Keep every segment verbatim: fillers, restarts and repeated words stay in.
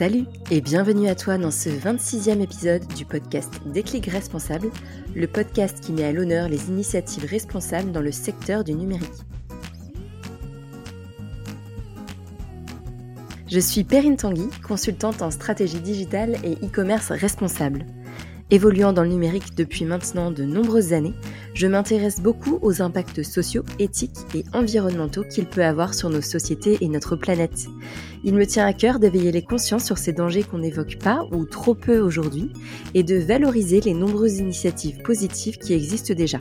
Salut et bienvenue à toi dans ce vingt-sixième épisode du podcast Déclic Responsable, le podcast qui met à l'honneur les initiatives responsables dans le secteur du numérique. Je suis Perrine Tanguy, consultante en stratégie digitale et e-commerce responsable. Évoluant dans le numérique depuis maintenant de nombreuses années, je m'intéresse beaucoup aux impacts sociaux, éthiques et environnementaux qu'il peut avoir sur nos sociétés et notre planète. Il me tient à cœur d'éveiller les consciences sur ces dangers qu'on n'évoque pas ou trop peu aujourd'hui et de valoriser les nombreuses initiatives positives qui existent déjà.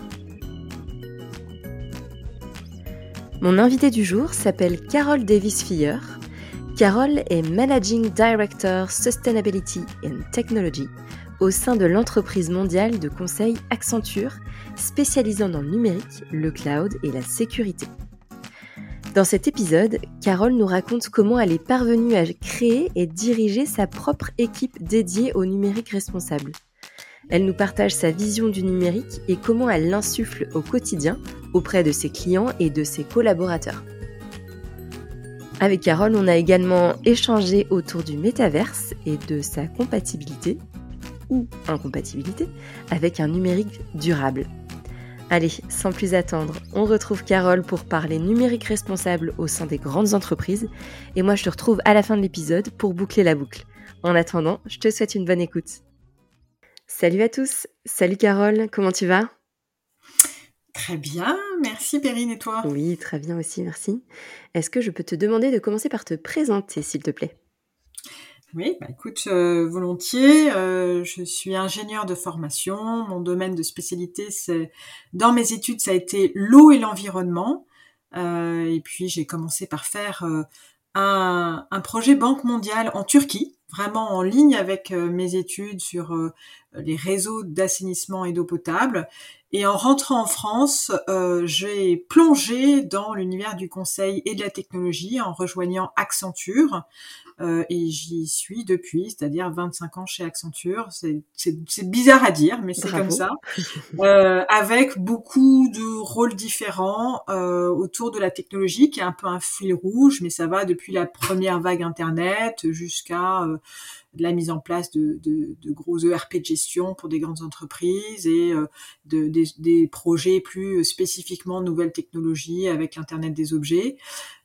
Mon invitée du jour s'appelle Carole Davies-Filleur. Carole est Managing Director Sustainability and Technology au sein de l'entreprise mondiale de conseil Accenture, spécialisant dans le numérique, le cloud et la sécurité. Dans cet épisode, Carole nous raconte comment elle est parvenue à créer et diriger sa propre équipe dédiée au numérique responsable. Elle nous partage sa vision du numérique et comment elle l'insuffle au quotidien auprès de ses clients et de ses collaborateurs. Avec Carole, on a également échangé autour du métaverse et de sa compatibilité, ou incompatibilité, avec un numérique durable. Allez, sans plus attendre, on retrouve Carole pour parler numérique responsable au sein des grandes entreprises, et moi je te retrouve à la fin de l'épisode pour boucler la boucle. En attendant, je te souhaite une bonne écoute. Salut à tous, salut Carole, comment tu vas ? Très bien, merci Perrine et toi ? Oui, très bien aussi, merci. Est-ce que je peux te demander de commencer par te présenter, s'il te plaît ? Oui, bah écoute, euh, volontiers. Euh, je suis ingénieure de formation. Mon domaine de spécialité, c'est dans mes études, ça a été l'eau et l'environnement. Euh, et puis, j'ai commencé par faire euh, un, un projet Banque mondiale en Turquie, vraiment en ligne avec euh, mes études sur euh, les réseaux d'assainissement et d'eau potable. Et en rentrant en France, euh, j'ai plongé dans l'univers du conseil et de la technologie en rejoignant Accenture. Euh, et j'y suis depuis, c'est-à-dire vingt-cinq ans chez Accenture. C'est, c'est, c'est bizarre à dire, mais c'est Bravo. Comme ça. Euh, avec beaucoup de rôles différents euh, autour de la technologie, qui est un peu un fil rouge, mais ça va depuis la première vague Internet jusqu'à... Euh, de la mise en place de, de, de gros E R P de gestion pour des grandes entreprises et de, des, des projets plus spécifiquement nouvelles technologies avec l'Internet des objets.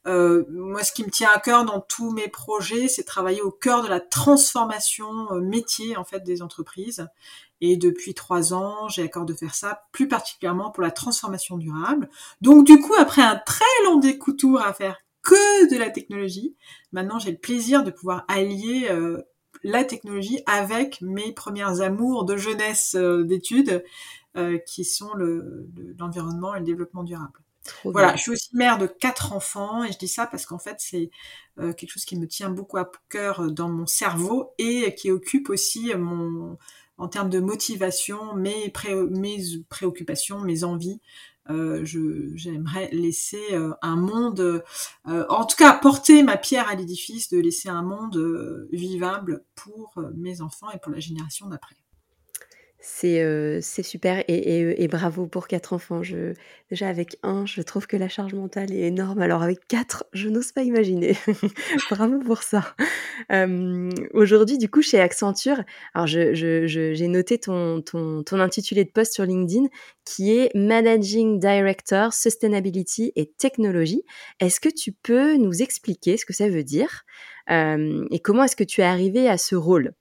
Euh, moi, ce qui me tient à cœur dans tous mes projets, c'est travailler au cœur de la transformation métier en fait des entreprises. Et depuis trois ans, j'ai à cœur de faire ça, plus particulièrement pour la transformation durable. Donc, du coup, après un très long découtour à faire que de la technologie, maintenant j'ai le plaisir de pouvoir allier euh, la technologie avec mes premières amours de jeunesse euh, d'études euh, qui sont le, le, l'environnement et le développement durable. Trop voilà, bien. Je suis aussi mère de quatre enfants et je dis ça parce qu'en fait c'est euh, quelque chose qui me tient beaucoup à cœur dans mon cerveau et qui occupe aussi mon, en termes de motivation, mes, pré- mes préoccupations, mes envies. Euh, je, j'aimerais laisser euh, un monde, euh, en tout cas porter ma pierre à l'édifice, de laisser un monde euh, vivable pour euh, mes enfants et pour la génération d'après. C'est, euh, c'est super et, et, et bravo pour quatre enfants. Je, déjà avec un, je trouve que la charge mentale est énorme. Alors avec quatre, je n'ose pas imaginer. Bravo pour ça. Euh, aujourd'hui, du coup, chez Accenture, alors je, je, je, j'ai noté ton, ton, ton intitulé de post sur LinkedIn qui est Managing Director Sustainability et Technology. Est-ce que tu peux nous expliquer ce que ça veut dire euh, et comment est-ce que tu es arrivée à ce rôle ?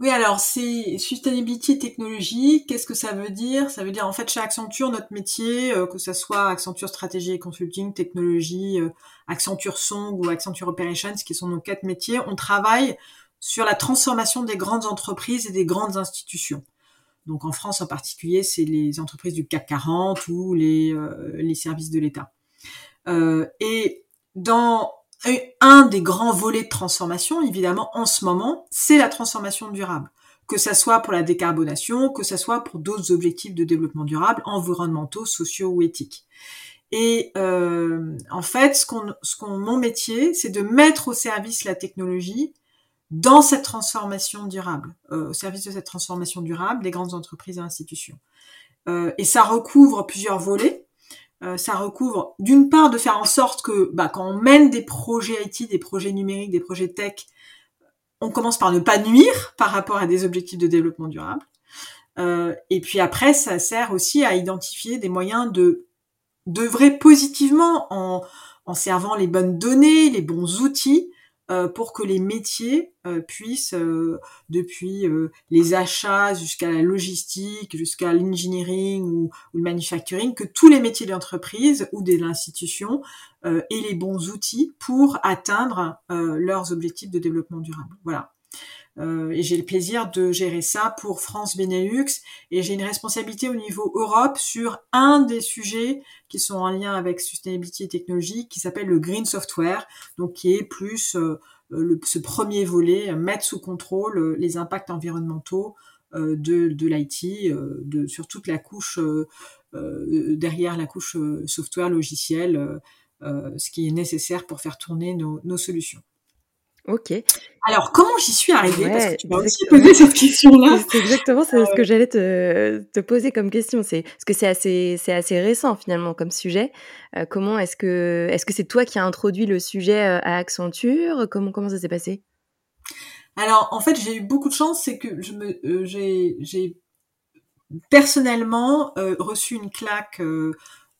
Oui, alors c'est sustainability technologie. Qu'est-ce que ça veut dire ? Ça veut dire en fait chez Accenture, notre métier, euh, que ça soit Accenture Stratégie et Consulting, Technologie, euh, Accenture Song ou Accenture Operations, qui sont nos quatre métiers, on travaille sur la transformation des grandes entreprises et des grandes institutions. Donc en France en particulier, c'est les entreprises du C A C quarante ou les euh, les services de l'État. Euh, et dans un des grands volets de transformation, évidemment, en ce moment, c'est la transformation durable. Que ça soit pour la décarbonation, que ça soit pour d'autres objectifs de développement durable, environnementaux, sociaux ou éthiques. Et euh, en fait, ce qu'on, ce qu'on, mon métier, c'est de mettre au service la technologie dans cette transformation durable, euh, au service de cette transformation durable des grandes entreprises et institutions. Euh, et ça recouvre plusieurs volets. Euh, ça recouvre d'une part de faire en sorte que bah, quand on mène des projets I T, des projets numériques, des projets tech, on commence par ne pas nuire par rapport à des objectifs de développement durable. Euh, et puis après, ça sert aussi à identifier des moyens de d'œuvrer positivement en, en servant les bonnes données, les bons outils euh, pour que les métiers euh, puissent, euh, depuis euh, les achats jusqu'à la logistique, jusqu'à l'engineering ou, ou le manufacturing, que tous les métiers de l'entreprise ou de l'institution euh, aient les bons outils pour atteindre euh, leurs objectifs de développement durable. Voilà. Euh, et j'ai le plaisir de gérer ça pour France Benelux, et j'ai une responsabilité au niveau Europe sur un des sujets qui sont en lien avec sustainability et technologie, qui s'appelle le Green Software, donc qui est plus euh, le, ce premier volet, mettre sous contrôle les impacts environnementaux euh, de, de l'I T, euh, de, sur toute la couche, euh, euh, derrière la couche euh, software, logiciel, euh, euh, ce qui est nécessaire pour faire tourner nos, nos solutions. Ok. Alors, comment j'y suis arrivée? Ouais, parce que tu m'as aussi posé cette question-là. C'est exactement c'est euh... ce que j'allais te, te poser comme question. C'est, parce que c'est assez, c'est assez récent, finalement, comme sujet. Euh, comment est-ce que, est-ce que c'est toi qui as introduit le sujet à Accenture? Comment, comment ça s'est passé? Alors, en fait, j'ai eu beaucoup de chance. C'est que je me, euh, j'ai, j'ai personnellement euh, reçu une claque euh,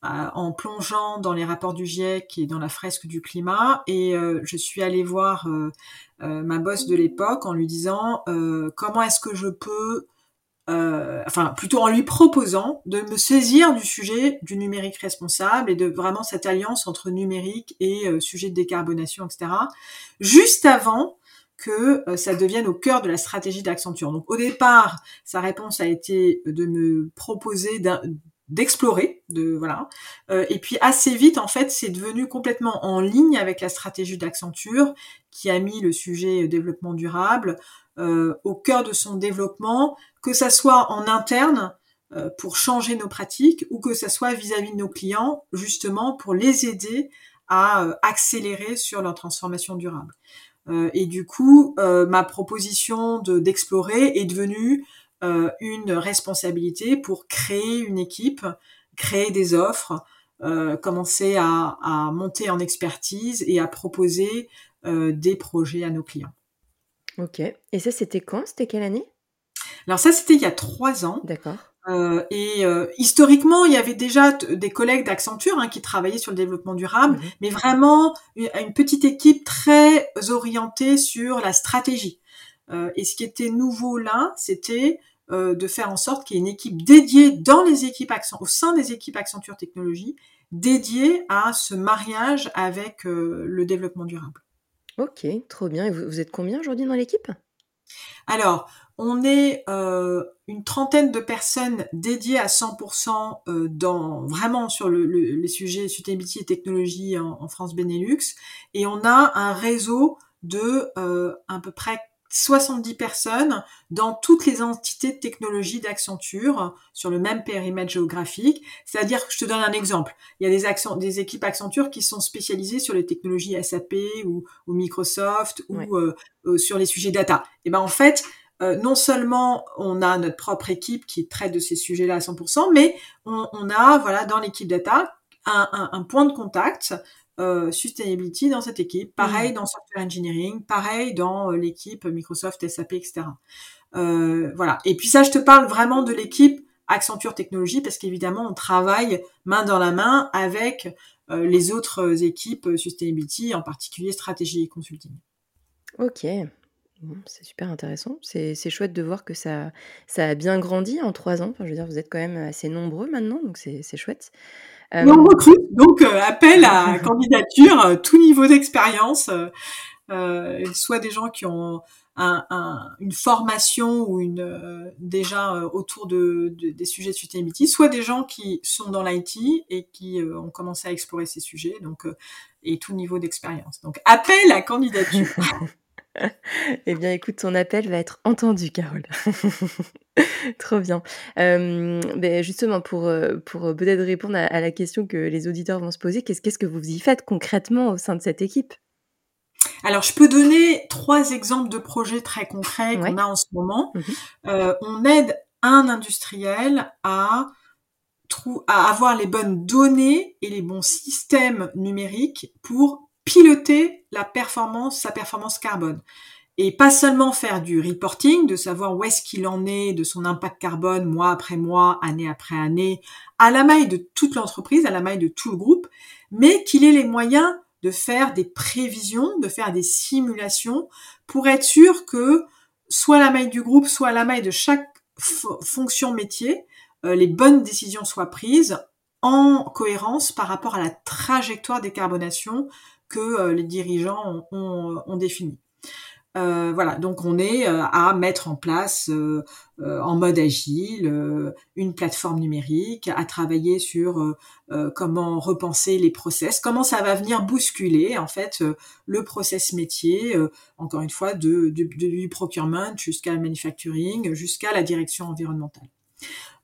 en plongeant dans les rapports du GIEC et dans la fresque du climat, et euh, je suis allée voir euh, euh, ma boss de l'époque en lui disant euh, comment est-ce que je peux, euh, enfin plutôt en lui proposant de me saisir du sujet du numérique responsable et de vraiment cette alliance entre numérique et euh, sujet de décarbonation, et cetera, juste avant que euh, ça devienne au cœur de la stratégie d'Accenture. Donc au départ, sa réponse a été de me proposer d'un d'explorer, de voilà. Euh, et puis assez vite, en fait, c'est devenu complètement en ligne avec la stratégie d'Accenture, qui a mis le sujet développement durable euh, au cœur de son développement, que ça soit en interne euh, pour changer nos pratiques, ou que ça soit vis-à-vis de nos clients, justement pour les aider à euh, accélérer sur leur transformation durable. Euh, et du coup, euh, ma proposition de d'explorer est devenue une responsabilité pour créer une équipe, créer des offres, euh, commencer à, à monter en expertise et à proposer euh, des projets à nos clients. Ok. Et ça, c'était quand? C'était quelle année? Alors ça, c'était il y a trois ans. D'accord. Euh, et euh, historiquement, il y avait déjà t- des collègues d'Accenture hein, qui travaillaient sur le développement durable, mmh. mais vraiment une, une petite équipe très orientée sur la stratégie. Euh, et ce qui était nouveau là, c'était Euh, de faire en sorte qu'il y ait une équipe dédiée dans les équipes Accenture, au sein des équipes Accenture Technologie, dédiée à ce mariage avec euh, le développement durable. Ok, trop bien. Et vous, vous êtes combien aujourd'hui dans l'équipe? Alors, on est euh, une trentaine de personnes dédiées à cent pour cent euh, dans, vraiment sur le, le, les sujets sustainability et technologie en, en France Benelux, et on a un réseau de euh, à peu près soixante-dix personnes dans toutes les entités de technologie d'Accenture sur le même périmètre géographique. C'est-à-dire que je te donne un exemple. Il y a des, accent, des équipes Accenture qui sont spécialisées sur les technologies S A P ou, ou Microsoft ou ouais. euh, euh, sur les sujets data. Et ben en fait, euh, non seulement on a notre propre équipe qui traite de ces sujets-là à cent pour cent, mais on, on a voilà dans l'équipe data un, un, un point de contact Euh, sustainability dans cette équipe, pareil mmh. dans software engineering, pareil dans euh, l'équipe Microsoft, S A P, et cetera. Euh, voilà. Et puis ça, je te parle vraiment de l'équipe Accenture Technologie parce qu'évidemment, on travaille main dans la main avec euh, les autres équipes euh, sustainability, en particulier stratégie et consulting. Ok. Bon, c'est super intéressant. C'est, c'est chouette de voir que ça, ça a bien grandi en trois ans. Enfin, je veux dire, vous êtes quand même assez nombreux maintenant, donc c'est, c'est chouette. Euh... Mais on recrute, donc euh, appel à candidature, euh, tout niveau d'expérience, euh, euh, soit des gens qui ont un, un, une formation ou une euh, déjà euh, autour de, de, des sujets de sustainability, soit des gens qui sont dans l'I T et qui euh, ont commencé à explorer ces sujets, donc euh, et tout niveau d'expérience. Donc appel à candidature. Eh bien, écoute, ton appel va être entendu, Carole. Trop bien. Euh, ben justement, pour, pour peut-être répondre à, à la question que les auditeurs vont se poser, qu'est-ce, qu'est-ce que vous y faites concrètement au sein de cette équipe? Alors, je peux donner trois exemples de projets très concrets qu'on ouais. a en ce moment. Mmh. Euh, on aide un industriel à trou- à avoir les bonnes données et les bons systèmes numériques pour piloter la performance, sa performance carbone. Et pas seulement faire du reporting, de savoir où est-ce qu'il en est de son impact carbone mois après mois, année après année, à la maille de toute l'entreprise, à la maille de tout le groupe, mais qu'il ait les moyens de faire des prévisions, de faire des simulations pour être sûr que soit à la maille du groupe, soit à la maille de chaque f- fonction métier, euh, les bonnes décisions soient prises en cohérence par rapport à la trajectoire décarbonation que euh, les dirigeants ont, ont, ont définie. Euh, voilà, donc on est euh, à mettre en place euh, euh, en mode agile euh, une plateforme numérique, à travailler sur euh, euh, comment repenser les process, comment ça va venir bousculer en fait euh, le process métier, euh, encore une fois de, de, de, du procurement jusqu'à le manufacturing, jusqu'à la direction environnementale.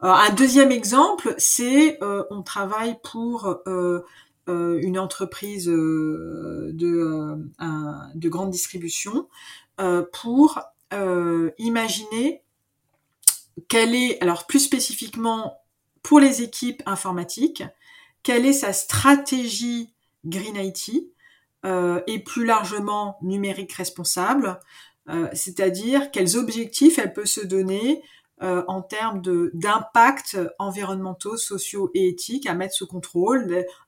Alors, un deuxième exemple, c'est euh, on travaille pour euh, Euh, une entreprise euh, de, euh, un, de grande distribution euh, pour euh, imaginer quelle est, alors plus spécifiquement pour les équipes informatiques, quelle est sa stratégie Green I T euh, et plus largement numérique responsable, euh, c'est-à-dire quels objectifs elle peut se donner Euh, en termes de d'impacts environnementaux, sociaux et éthiques à mettre sous contrôle,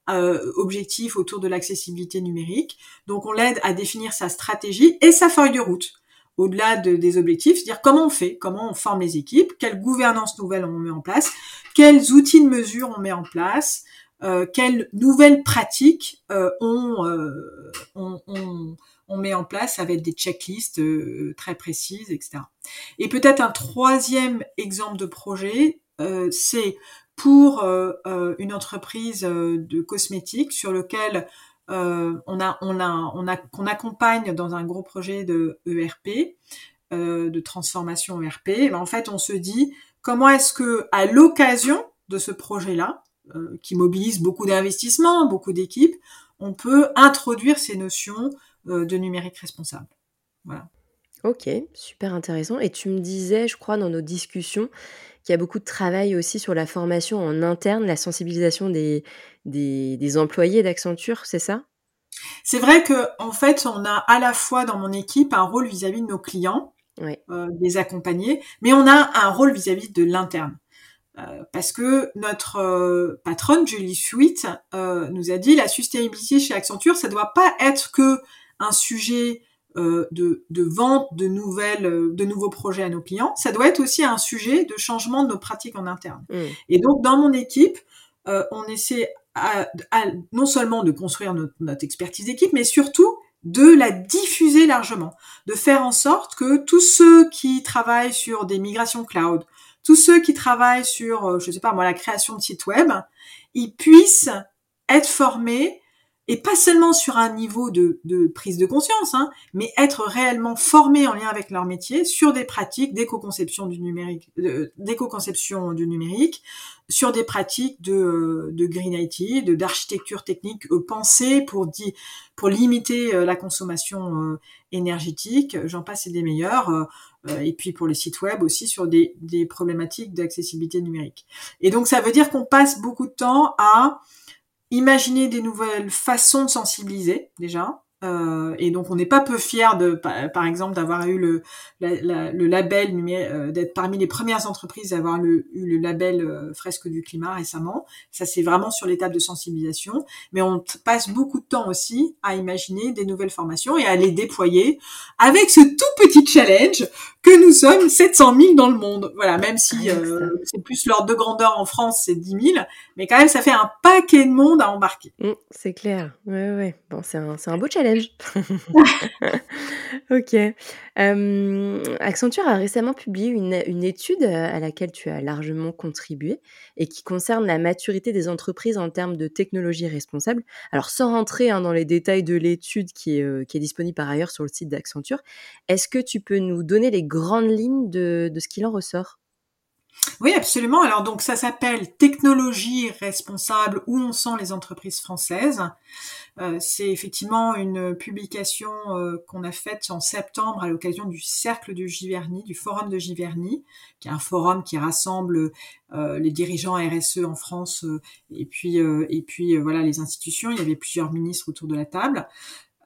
euh, objectifs autour de l'accessibilité numérique. Donc on l'aide à définir sa stratégie et sa feuille de route au-delà de, des objectifs, c'est-à-dire comment on fait, comment on forme les équipes, quelle gouvernance nouvelle on met en place, quels outils de mesure on met en place, euh, quelles nouvelles pratiques euh, on, euh, on, on on met en place avec des checklists très précises, et cetera. Et peut-être un troisième exemple de projet, euh, c'est pour euh, une entreprise de cosmétiques sur lequel euh, on a, on a, on a, qu'on accompagne dans un gros projet de E R P, euh, de transformation E R P. Et en fait, on se dit comment est-ce que, à l'occasion de ce projet-là, euh, qui mobilise beaucoup d'investissements, beaucoup d'équipes, on peut introduire ces notions de numérique responsable. Voilà. Ok, super intéressant. Et tu me disais, je crois, dans nos discussions, qu'il y a beaucoup de travail aussi sur la formation en interne, la sensibilisation des, des, des employés d'Accenture, c'est ça ? C'est vrai qu'en fait, on a à la fois dans mon équipe un rôle vis-à-vis de nos clients, oui. euh, les accompagner, mais on a un rôle vis-à-vis de l'interne. Euh, parce que notre euh, patronne, Julie Sweet, euh, nous a dit la sustainability chez Accenture, ça ne doit pas être que un sujet euh, de, de vente de nouvelles, de nouveaux projets à nos clients, ça doit être aussi un sujet de changement de nos pratiques en interne. Mmh. Et donc, dans mon équipe, euh, on essaie à, à, non seulement de construire notre, notre expertise d'équipe, mais surtout de la diffuser largement, de faire en sorte que tous ceux qui travaillent sur des migrations cloud, tous ceux qui travaillent sur, je sais pas moi, la création de sites web, ils puissent être formés. Et pas seulement sur un niveau de, de prise de conscience, hein, mais être réellement formés en lien avec leur métier sur des pratiques d'éco-conception du numérique, de, d'éco-conception du numérique, sur des pratiques de, de green I T, de d'architecture technique pensée pour di, pour limiter la consommation énergétique. J'en passe et des meilleurs. Et puis pour les sites web aussi sur des, des problématiques d'accessibilité numérique. Et donc ça veut dire qu'on passe beaucoup de temps à imaginer des nouvelles façons de sensibiliser, déjà. Euh, et donc, on n'est pas peu fiers, de, par, par exemple, d'avoir eu le, la, la, le label, euh, d'être parmi les premières entreprises à avoir le, eu le label euh, Fresque du climat récemment. Ça, c'est vraiment sur l'étape de sensibilisation. Mais on passe beaucoup de temps aussi à imaginer des nouvelles formations et à les déployer avec ce tout petit challenge que nous sommes sept cent mille dans le monde. Voilà, même si euh, c'est plus l'ordre de grandeur en France, c'est dix mille. Mais quand même, ça fait un paquet de monde à embarquer. Mmh, c'est clair. Ouais, ouais. Bon, c'est un, c'est un beau challenge. Ok. Euh, Accenture a récemment publié une, une étude à laquelle tu as largement contribué et qui concerne la maturité des entreprises en termes de technologie responsable. Alors, sans rentrer hein, dans les détails de l'étude qui est, euh, qui est disponible par ailleurs sur le site d'Accenture, est-ce que tu peux nous donner les grandes lignes de, de ce qu'il en ressort ? Oui, absolument. Alors donc ça s'appelle Technologie responsable, où on sent les entreprises françaises. Euh, c'est effectivement une publication euh, qu'on a faite en septembre à l'occasion du cercle de Giverny, du forum de Giverny, qui est un forum qui rassemble euh, les dirigeants R S E en France euh, et puis euh, et puis euh, voilà les institutions. Il y avait plusieurs ministres autour de la table.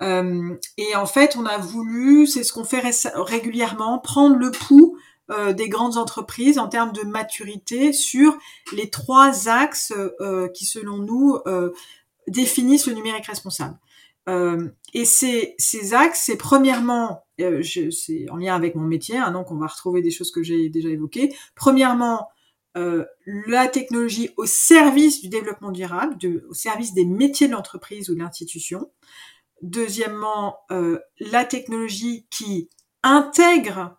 Euh, et en fait, on a voulu, c'est ce qu'on fait ré- régulièrement, prendre le pouls Euh, des grandes entreprises en termes de maturité sur les trois axes euh, qui, selon nous, euh, définissent le numérique responsable. Euh, et ces, ces axes, c'est premièrement, euh, je, c'est en lien avec mon métier, hein, donc on va retrouver des choses que j'ai déjà évoquées. Premièrement, euh, la technologie au service du développement durable, de, au service des métiers de l'entreprise ou de l'institution. Deuxièmement, euh, la technologie qui intègre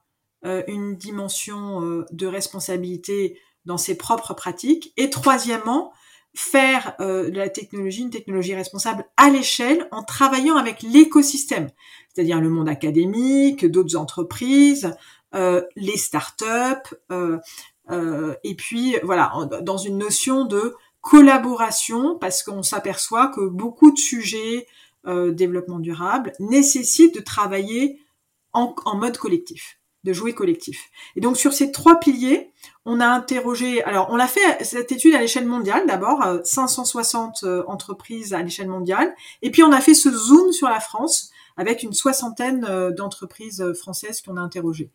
une dimension de responsabilité dans ses propres pratiques. Et troisièmement, faire de la technologie une technologie responsable à l'échelle en travaillant avec l'écosystème, c'est-à-dire le monde académique, d'autres entreprises, les startups, et puis voilà, dans une notion de collaboration, parce qu'on s'aperçoit que beaucoup de sujets développement durable nécessitent de travailler en, en mode collectif, de jouer collectif. Et donc, sur ces trois piliers, on a interrogé... Alors, on l'a fait, cette étude, à l'échelle mondiale, d'abord, cinq cent soixante entreprises à l'échelle mondiale. Et puis, on a fait ce zoom sur la France avec une soixantaine d'entreprises françaises qu'on a interrogées.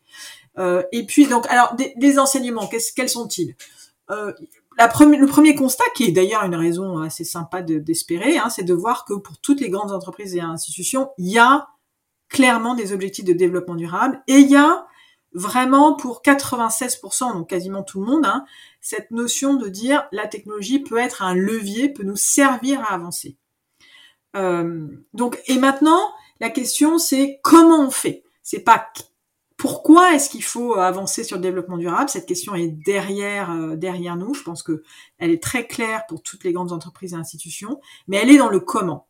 Euh, et puis, donc, alors, des, des enseignements, quels sont-ils ? euh, la première, Le premier constat, qui est d'ailleurs une raison assez sympa de, d'espérer, hein, c'est de voir que pour toutes les grandes entreprises et institutions, il y a clairement des objectifs de développement durable et il y a vraiment pour quatre-vingt-seize pour cent, donc quasiment tout le monde, hein, cette notion de dire la technologie peut être un levier, peut nous servir à avancer. Euh, donc, et maintenant, la question c'est comment on fait ? C'est pas pourquoi est-ce qu'il faut avancer sur le développement durable ? Cette question est derrière, euh, derrière nous. Je pense que elle est très claire pour toutes les grandes entreprises et institutions, mais elle est dans le comment.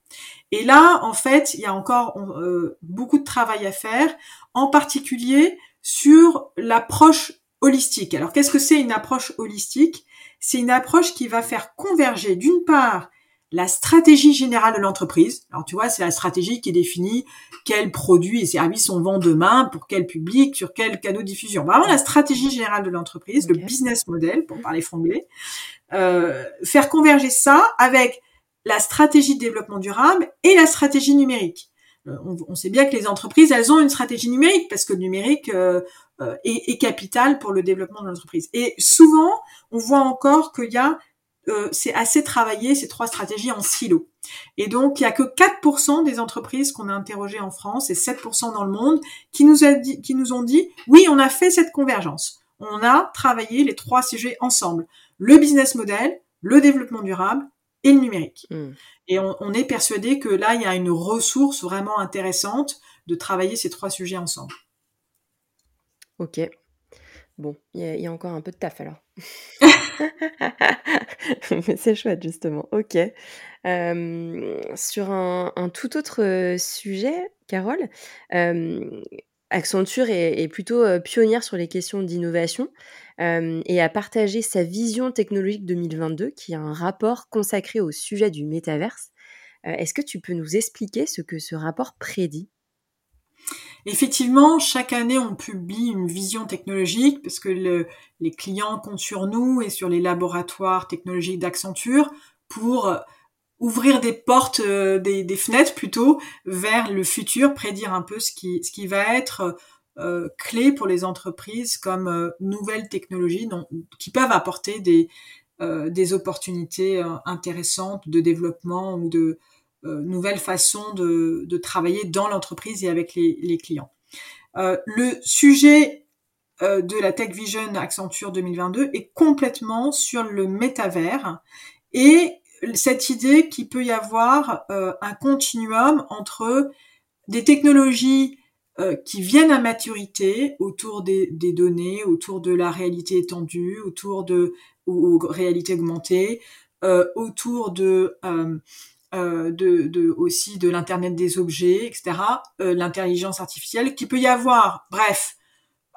Et là, en fait, il y a encore on, euh, beaucoup de travail à faire, en particulier sur l'approche holistique. Alors, qu'est-ce que c'est une approche holistique ? C'est une approche qui va faire converger, d'une part, la stratégie générale de l'entreprise. Alors, tu vois, c'est la stratégie qui définit quels produits et services on vend demain, pour quel public, sur quel canal de diffusion. Vraiment, la stratégie générale de l'entreprise, okay. Le business model, pour parler franglais. Euh, faire converger ça avec la stratégie de développement durable et la stratégie numérique. On sait bien que les entreprises, elles ont une stratégie numérique parce que le numérique euh, est, est capital pour le développement de l'entreprise. Et souvent, on voit encore qu'il y a, euh, c'est assez travaillé ces trois stratégies en silo. Et donc, il y a que quatre pour cent des entreprises qu'on a interrogées en France et sept pour cent dans le monde qui nous a dit, qui nous ont dit, oui, on a fait cette convergence. On a travaillé les trois sujets ensemble. Le business model, le développement durable et le numérique. Mmh. Et on, on est persuadé que là, il y a une ressource vraiment intéressante de travailler ces trois sujets ensemble. Ok. Bon, il y, y a encore un peu de taf alors. Mais c'est chouette, justement. Ok. Euh, sur un, un tout autre sujet, Carole, euh, Accenture est, est plutôt euh, pionnière sur les questions d'innovation euh, et a partagé sa vision technologique deux mille vingt-deux, qui est un rapport consacré au sujet du métaverse. Euh, est-ce que tu peux nous expliquer ce que ce rapport prédit ? Effectivement, chaque année, on publie une vision technologique parce que le, les clients comptent sur nous et sur les laboratoires technologiques d'Accenture pour ouvrir des portes, euh, des, des fenêtres plutôt, vers le futur, prédire un peu ce qui, ce qui va être euh, clé pour les entreprises comme euh, nouvelles technologies dont, qui peuvent apporter des, euh, des opportunités euh, intéressantes de développement ou de euh, nouvelles façons de, de travailler dans l'entreprise et avec les, les clients. Euh, le sujet euh, de la Tech Vision Accenture deux mille vingt-deux est complètement sur le métavers et cette idée qu'il peut y avoir euh, un continuum entre des technologies euh, qui viennent à maturité autour des, des données, autour de la réalité étendue, autour de ou, ou, réalité augmentée, euh, autour de, euh, euh, de, de aussi de l'Internet des objets, et cetera, euh, l'intelligence artificielle, qu'il peut y avoir, bref,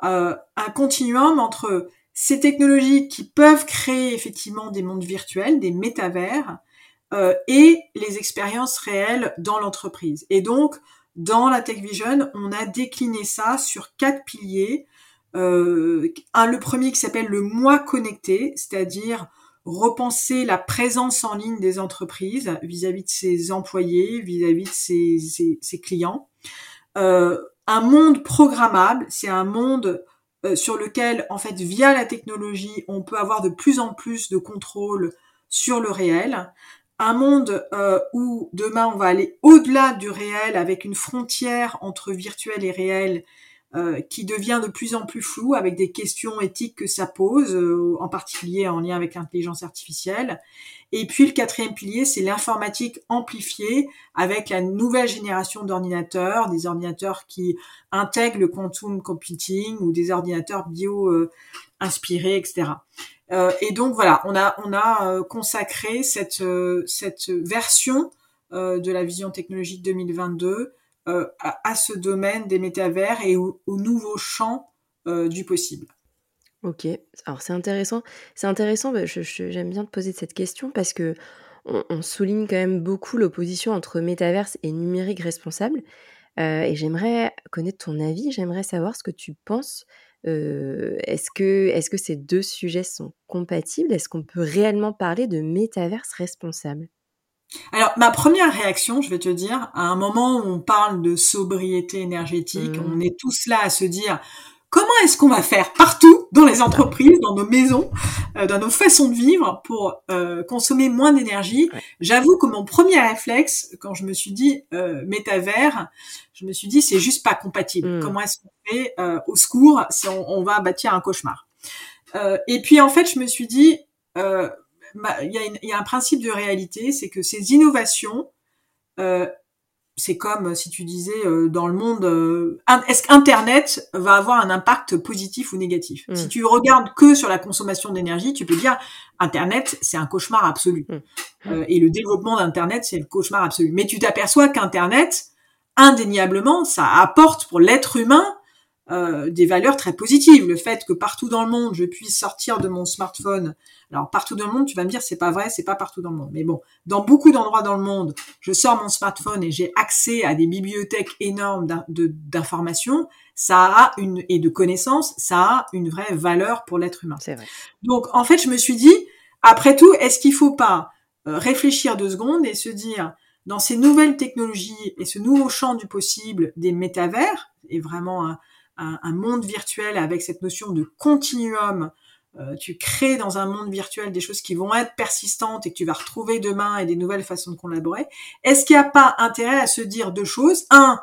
euh, un continuum entre ces technologies qui peuvent créer effectivement des mondes virtuels, des métavers, euh, et les expériences réelles dans l'entreprise. Et donc, dans la Tech Vision, on a décliné ça sur quatre piliers. Euh, un, le premier qui s'appelle le moi connecté, c'est-à-dire repenser la présence en ligne des entreprises vis-à-vis de ses employés, vis-à-vis de ses, ses, ses clients. Euh, un monde programmable, c'est un monde euh, sur lequel, en fait, via la technologie, on peut avoir de plus en plus de contrôle sur le réel. Un monde euh, où, demain, on va aller au-delà du réel avec une frontière entre virtuel et réel Euh, qui devient de plus en plus flou avec des questions éthiques que ça pose, euh, en particulier en lien avec l'intelligence artificielle. Et puis le quatrième pilier, c'est l'informatique amplifiée avec la nouvelle génération d'ordinateurs, des ordinateurs qui intègrent le quantum computing ou des ordinateurs bio-inspirés, euh, et cetera. Euh, et donc voilà, on a, on a euh, consacré cette, euh, cette version euh, de la vision technologique deux mille vingt-deux Euh, à, à ce domaine des métavers et au, au nouveau champ euh, du possible. Ok, alors c'est intéressant. C'est intéressant, bah, je, je, j'aime bien te poser cette question parce que on, on souligne quand même beaucoup l'opposition entre métaverse et numérique responsable. Euh, et j'aimerais connaître ton avis, j'aimerais savoir ce que tu penses. Euh, est-ce que, est-ce que ces deux sujets sont compatibles ? Est-ce qu'on peut réellement parler de métaverse responsable ? Alors, ma première réaction, je vais te dire, à un moment où on parle de sobriété énergétique, mmh. on est tous là à se dire comment est-ce qu'on va faire partout, dans les entreprises, dans nos maisons, euh, dans nos façons de vivre, pour euh, consommer moins d'énergie. Ouais. J'avoue que mon premier réflexe, quand je me suis dit euh, métavers, je me suis dit c'est juste pas compatible. Mmh. Comment est-ce qu'on fait euh, au secours si on, on va bâtir un cauchemar euh, Et puis, en fait, je me suis dit... Euh, Il y a une, il y a un principe de réalité, c'est que ces innovations, euh, c'est comme si tu disais euh, dans le monde, euh, est-ce qu'Internet va avoir un impact positif ou négatif ? Mmh. Si tu regardes que sur la consommation d'énergie, tu peux dire Internet, c'est un cauchemar absolu. Mmh. Euh, et le développement d'Internet, c'est le cauchemar absolu. Mais tu t'aperçois qu'Internet, indéniablement, ça apporte pour l'être humain Euh, des valeurs très positives. Le fait que partout dans le monde, je puisse sortir de mon smartphone. Alors, partout dans le monde, tu vas me dire, c'est pas vrai, c'est pas partout dans le monde. Mais bon, dans beaucoup d'endroits dans le monde, je sors mon smartphone et j'ai accès à des bibliothèques énormes d'in- de, d'informations. Ça a une, et de connaissances, ça a une vraie valeur pour l'être humain. C'est vrai. Donc, en fait, je me suis dit, après tout, est-ce qu'il faut pas réfléchir deux secondes et se dire, dans ces nouvelles technologies et ce nouveau champ du possible des métavers, et vraiment un, un monde virtuel avec cette notion de continuum, euh, tu crées dans un monde virtuel des choses qui vont être persistantes et que tu vas retrouver demain et des nouvelles façons de collaborer, est-ce qu'il n'y a pas intérêt à se dire deux choses ? Un,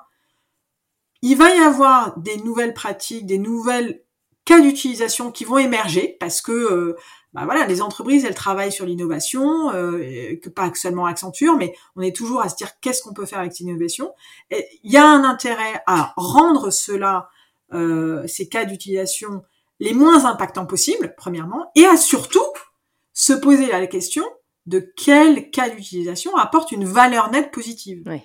il va y avoir des nouvelles pratiques, des nouvelles cas d'utilisation qui vont émerger parce que euh, bah voilà, les entreprises, elles travaillent sur l'innovation, euh, que pas seulement Accenture, mais on est toujours à se dire qu'est-ce qu'on peut faire avec cette innovation. Et il y a un intérêt à rendre cela Euh, ces cas d'utilisation les moins impactants possibles, premièrement, et à surtout se poser la question de quel cas d'utilisation apporte une valeur nette positive. Oui.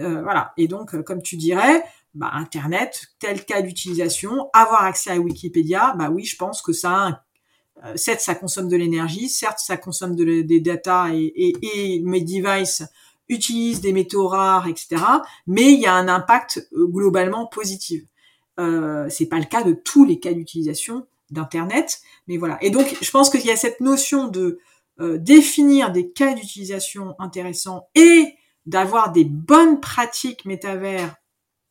Euh, voilà. Et donc, comme tu dirais, bah, Internet, tel cas d'utilisation, avoir accès à Wikipédia, bah oui, je pense que ça a un Euh, certes, ça consomme de l'énergie, certes, ça consomme de, des data et, et, et mes devices utilisent des métaux rares, et cetera. Mais il y a un impact euh, globalement positif. Euh, c'est pas le cas de tous les cas d'utilisation d'Internet, mais voilà. Et donc, je pense qu'il y a cette notion de euh, définir des cas d'utilisation intéressants et d'avoir des bonnes pratiques métavers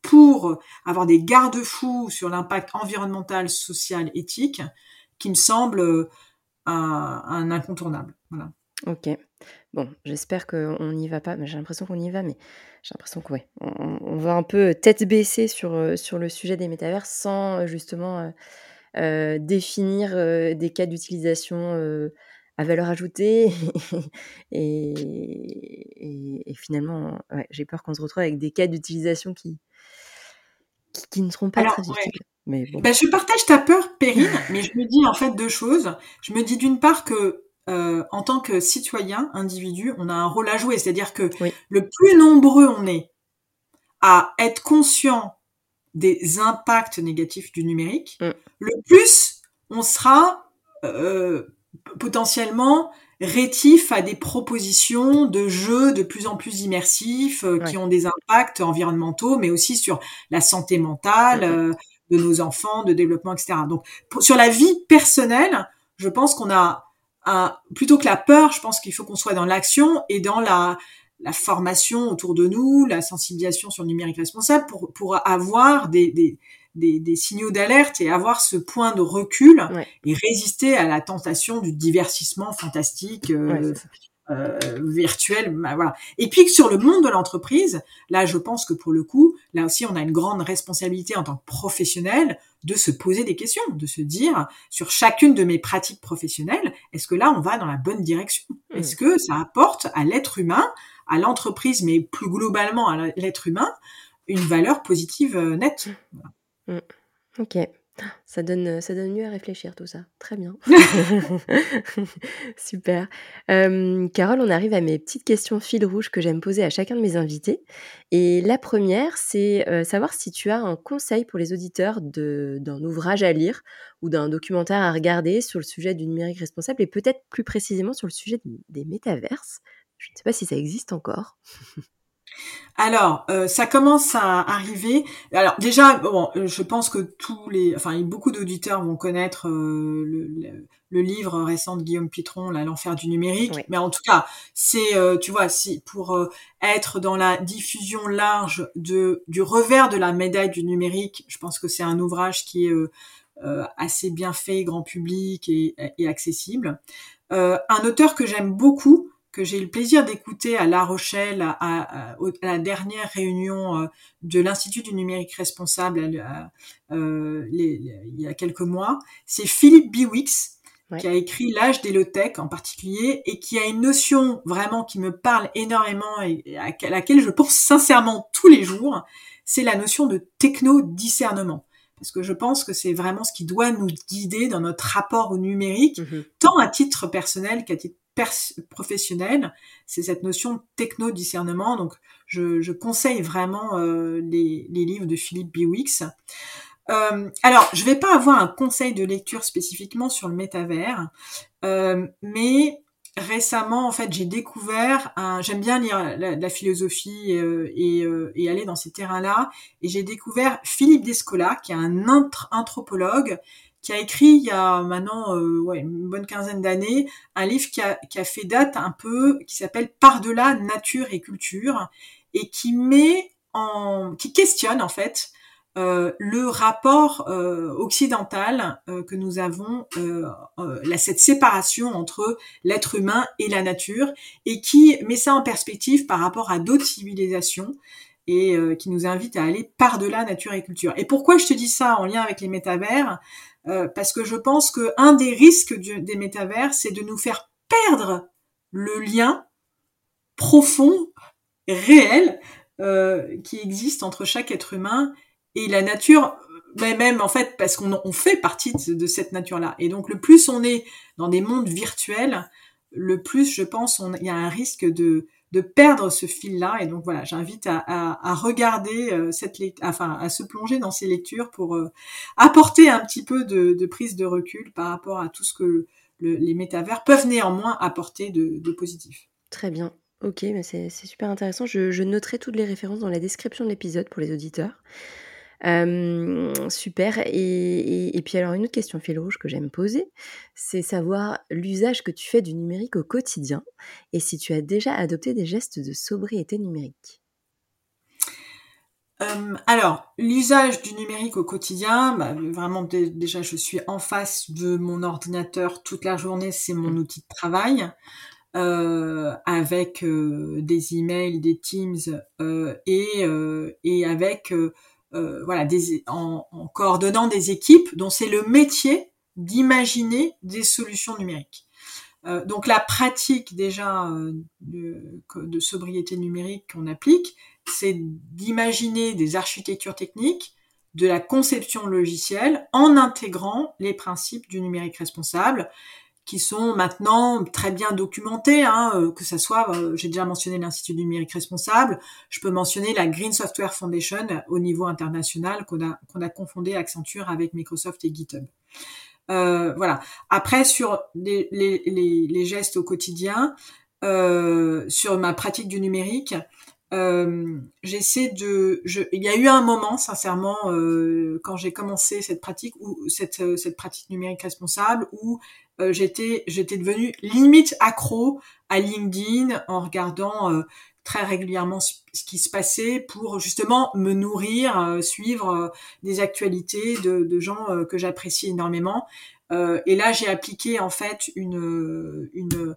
pour avoir des garde-fous sur l'impact environnemental, social, éthique, qui me semble euh, un, un incontournable. Voilà. Ok. Bon, j'espère qu'on n'y va pas, mais j'ai l'impression qu'on y va, mais j'ai l'impression que ouais, on, on va un peu tête baissée sur, sur le sujet des métavers sans justement euh, euh, définir euh, des cas d'utilisation euh, à valeur ajoutée. et, et, et finalement, ouais, j'ai peur qu'on se retrouve avec des cas d'utilisation qui, qui, qui ne seront pas Alors, très ouais. utiles. Mais bon. Ben, je partage ta peur, Perrine, mais je me dis en fait deux choses. Je me dis d'une part que Euh, en tant que citoyen, individu, on a un rôle à jouer. C'est-à-dire que oui. le plus nombreux on est à être conscient des impacts négatifs du numérique, mm. le plus on sera euh, potentiellement rétif à des propositions de jeux de plus en plus immersifs euh, ouais. qui ont des impacts environnementaux, mais aussi sur la santé mentale euh, de nos enfants, de développement, et cetera. Donc, pour, sur la vie personnelle, je pense qu'on a, un, plutôt que la peur, je pense qu'il faut qu'on soit dans l'action et dans la, la formation autour de nous, la sensibilisation sur le numérique responsable pour, pour avoir des, des, des, des signaux d'alerte et avoir ce point de recul ouais. et résister à la tentation du divertissement fantastique, euh, ouais, euh, virtuel. Bah, voilà. Et puis, sur le monde de l'entreprise, là, je pense que pour le coup, là aussi, on a une grande responsabilité en tant que professionnel de se poser des questions, de se dire sur chacune de mes pratiques professionnelles, est-ce que là, on va dans la bonne direction? Mmh. Est-ce que ça apporte à l'être humain, à l'entreprise, mais plus globalement à l'être humain, une valeur positive nette. Voilà. Mmh. Ok, ça donne, ça donne lieu à réfléchir tout ça. Très bien. Super. Euh, Carole, on arrive à mes petites questions fil rouge que j'aime poser à chacun de mes invités. Et la première, c'est euh, savoir si tu as un conseil pour les auditeurs de, d'un ouvrage à lire ou d'un documentaire à regarder sur le sujet du numérique responsable et peut-être plus précisément sur le sujet de, des métaverses. Je ne sais pas si ça existe encore. Alors, euh, ça commence à arriver. Alors déjà, bon, je pense que tous les, enfin, beaucoup d'auditeurs vont connaître euh, le, le, le livre récent de Guillaume Pitron, là, l'enfer du numérique. Oui. Mais en tout cas, c'est, euh, tu vois, si pour euh, être dans la diffusion large de du revers de la médaille du numérique, je pense que c'est un ouvrage qui est euh, euh, assez bien fait, grand public et, et accessible. Euh, un auteur que j'aime beaucoup, que j'ai eu le plaisir d'écouter à La Rochelle, à, à, à la dernière réunion de l'Institut du numérique responsable à, à, euh, les, les, il y a quelques mois, c'est Philippe Biwix, ouais. qui a écrit L'âge des low-tech en particulier, et qui a une notion vraiment qui me parle énormément et, et à laquelle je pense sincèrement tous les jours, c'est la notion de techno-discernement. Parce que je pense que c'est vraiment ce qui doit nous guider dans notre rapport au numérique, mmh. tant à titre personnel qu'à titre Pers- professionnel, c'est cette notion de techno-discernement. Donc, je, je conseille vraiment euh, les, les livres de Philippe Biwix. Euh, alors, je ne vais pas avoir un conseil de lecture spécifiquement sur le métavers, euh, mais récemment, en fait, j'ai découvert. Un, j'aime bien lire la, la philosophie euh, et, euh, et aller dans ces terrains-là, et j'ai découvert Philippe Descola, qui est un int- anthropologue. Qui a écrit il y a maintenant euh, ouais, une bonne quinzaine d'années un livre qui a, qui a fait date un peu, qui s'appelle Par-delà nature et culture, et qui met en, qui questionne en fait euh, le rapport euh, occidental euh, que nous avons, euh, euh, là, cette séparation entre l'être humain et la nature, et qui met ça en perspective par rapport à d'autres civilisations. Et euh, qui nous invite à aller par-delà nature et culture. Et pourquoi je te dis ça en lien avec les métavers ? euh, Parce que je pense que un des risques du, des métavers, c'est de nous faire perdre le lien profond, réel, euh, qui existe entre chaque être humain et la nature, mais même en fait parce qu'on on fait partie de, de cette nature-là. Et donc le plus on est dans des mondes virtuels, le plus je pense il y a un risque de de perdre ce fil-là, et donc voilà, j'invite à, à, à regarder euh, cette, lect- enfin à se plonger dans ces lectures pour euh, apporter un petit peu de, de prise de recul par rapport à tout ce que le, les métavers peuvent néanmoins apporter de, de positif. Très bien, ok, mais c'est, c'est super intéressant. Je, je noterai toutes les références dans la description de l'épisode pour les auditeurs. Euh, super. Et, et, et puis alors une autre question fil rouge que j'aime poser, c'est savoir l'usage que tu fais du numérique au quotidien et si tu as déjà adopté des gestes de sobriété numérique. Euh, alors l'usage du numérique au quotidien, bah, vraiment d- déjà je suis en face de mon ordinateur toute la journée, c'est mon outil de travail. Euh, avec euh, des emails, des Teams euh, et, euh, et avec euh, Euh, voilà, des, en, en coordonnant des équipes dont c'est le métier d'imaginer des solutions numériques. Euh, donc la pratique déjà euh, de, de sobriété numérique qu'on applique, c'est d'imaginer des architectures techniques, de la conception logicielle en intégrant les principes du numérique responsable, qui sont maintenant très bien documentés, hein, que ça soit, j'ai déjà mentionné l'Institut du numérique responsable, je peux mentionner la Green Software Foundation au niveau international qu'on a, qu'on a confondé Accenture avec Microsoft et GitHub. Euh, voilà. Après, sur les, les, les, les gestes au quotidien, euh, sur ma pratique du numérique, euh, j'essaie de. Je, il y a eu un moment, sincèrement, euh, quand j'ai commencé cette pratique ou cette cette pratique numérique responsable, où euh, j'étais j'étais devenue limite accro à LinkedIn en regardant euh, très régulièrement ce qui se passait pour justement me nourrir, euh, suivre euh, des actualités de, de gens euh, que j'apprécie énormément. Euh, et là, j'ai appliqué en fait une une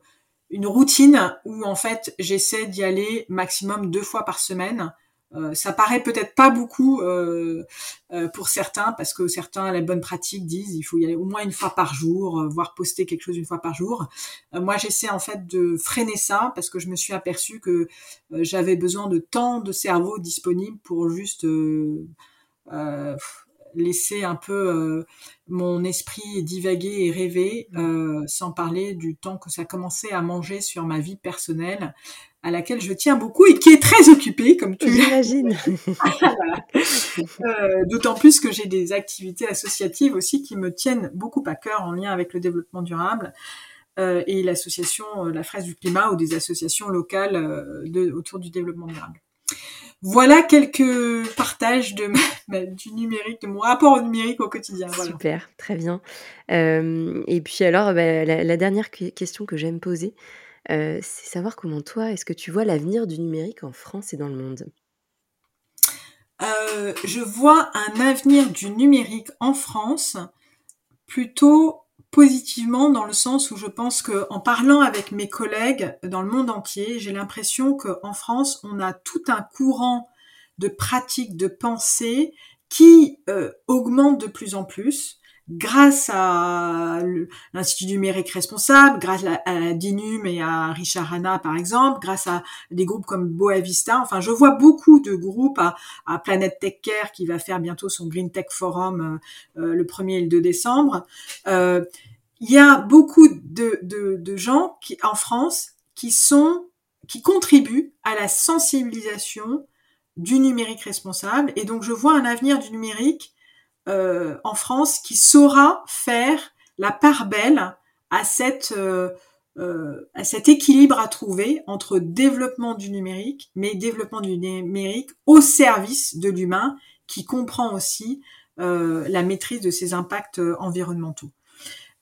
une routine où en fait j'essaie d'y aller maximum deux fois par semaine. Euh, ça paraît peut-être pas beaucoup euh, euh, pour certains, parce que certains, la bonne pratique, disent il faut y aller au moins une fois par jour, euh, voire poster quelque chose une fois par jour. Euh, moi, j'essaie en fait de freiner ça, parce que je me suis aperçue que euh, j'avais besoin de tant de cerveau disponible pour juste euh, euh, laisser un peu euh, mon esprit divaguer et rêver, euh, sans parler du temps que ça commençait à manger sur ma vie personnelle, à laquelle je tiens beaucoup et qui est très occupée, comme tu l'imagines. Voilà. euh, d'autant plus que j'ai des activités associatives aussi qui me tiennent beaucoup à cœur, en lien avec le développement durable, euh, et l'association euh, La Fresque du climat, ou des associations locales euh, de, autour du développement durable. Voilà quelques partages de ma, du numérique, de mon rapport au numérique au quotidien. Voilà. Super, très bien. Euh, et puis alors, bah, la, la dernière question que j'aime poser, euh, c'est savoir comment toi, est-ce que tu vois l'avenir du numérique en France et dans le monde ? euh, Je vois un avenir du numérique en France plutôt positivement, dans le sens où je pense que, en parlant avec mes collègues dans le monde entier, j'ai l'impression qu'en France, on a tout un courant de pratiques, de pensées qui euh, augmente de plus en plus, grâce à l'Institut du numérique responsable, grâce à, à DINUM et à Richard Hanna, par exemple, grâce à des groupes comme Boavista. Enfin, je vois beaucoup de groupes, à, à Planet Tech Care, qui va faire bientôt son Green Tech Forum euh, le premier et le deux décembre. Euh, il y a beaucoup de, de, de gens qui, en France, qui sont, qui contribuent à la sensibilisation du numérique responsable. Et donc, je vois un avenir du numérique Euh, en France qui saura faire la part belle à cette euh, euh, à cet équilibre à trouver entre développement du numérique, mais développement du numérique au service de l'humain, qui comprend aussi euh, la maîtrise de ses impacts environnementaux.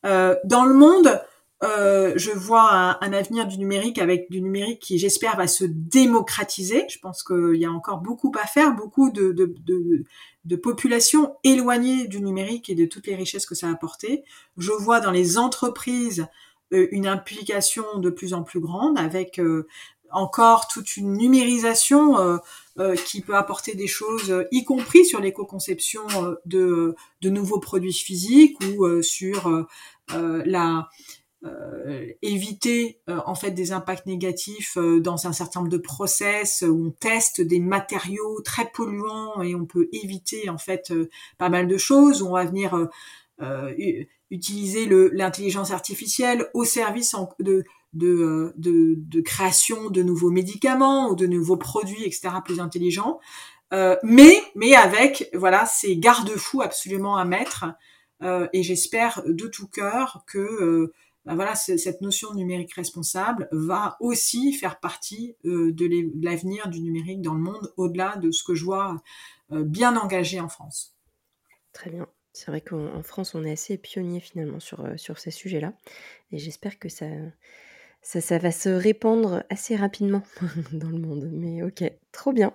Euh, dans le monde, Euh, je vois un, un avenir du numérique, avec du numérique qui, j'espère, va se démocratiser. Je pense qu'il y a encore beaucoup à faire, beaucoup de, de, de, de populations éloignées du numérique et de toutes les richesses que ça a apporté. Je vois dans les entreprises euh, une implication de plus en plus grande, avec euh, encore toute une numérisation euh, euh, qui peut apporter des choses, euh, y compris sur l'éco-conception euh, de, de nouveaux produits physiques, ou euh, sur euh, euh, la... Euh, éviter euh, en fait des impacts négatifs euh, dans un certain nombre de process euh, où on teste des matériaux très polluants et on peut éviter en fait euh, pas mal de choses, où on va venir euh, euh, utiliser le, l'intelligence artificielle au service en, de, de, de, de création de nouveaux médicaments ou de nouveaux produits, et cetera, plus intelligents, euh, mais, mais avec voilà, ces garde-fous absolument à mettre, euh, et j'espère de tout cœur que euh, Ben voilà, cette notion de numérique responsable va aussi faire partie euh, de, de l'avenir du numérique dans le monde, au-delà de ce que je vois euh, bien engagé en France. Très bien. C'est vrai qu'en France, on est assez pionnier finalement sur, sur ces sujets-là. Et j'espère que ça, ça, ça va se répandre assez rapidement dans le monde. Mais ok, trop bien.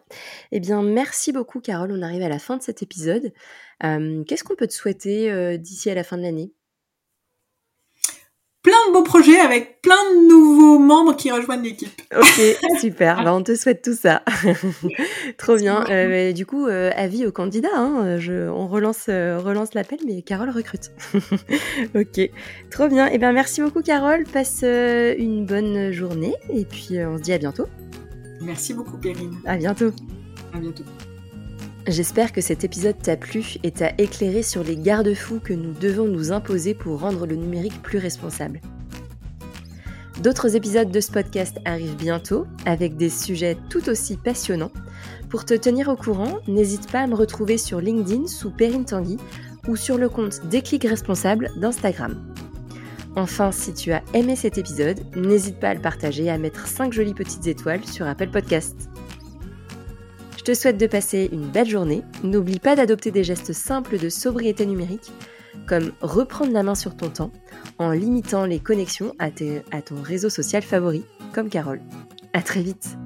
Eh bien, merci beaucoup, Carole. On arrive à la fin de cet épisode. Euh, qu'est-ce qu'on peut te souhaiter euh, d'ici à la fin de l'année ? Plein de beaux projets avec plein de nouveaux membres qui rejoignent l'équipe. Ok, super. Bah, on te souhaite tout ça. Trop bien. Euh, du coup, euh, avis aux candidats. Hein. Je, on relance, euh, relance l'appel, mais Carole recrute. Ok, trop bien. Eh bien, merci beaucoup, Carole. Passe euh, une bonne journée, et puis euh, on se dit à bientôt. Merci beaucoup, Perrine. À bientôt. À bientôt. J'espère que cet épisode t'a plu et t'a éclairé sur les garde-fous que nous devons nous imposer pour rendre le numérique plus responsable. D'autres épisodes de ce podcast arrivent bientôt, avec des sujets tout aussi passionnants. Pour te tenir au courant, n'hésite pas à me retrouver sur LinkedIn sous Perrine Tanguy, ou sur le compte Déclic Responsable d'Instagram. Enfin, si tu as aimé cet épisode, n'hésite pas à le partager et à mettre cinq jolies petites étoiles sur Apple Podcast. Je te souhaite de passer une belle journée. N'oublie pas d'adopter des gestes simples de sobriété numérique, comme reprendre la main sur ton temps en limitant les connexions à, tes, à ton réseau social favori, comme Carole. À très vite.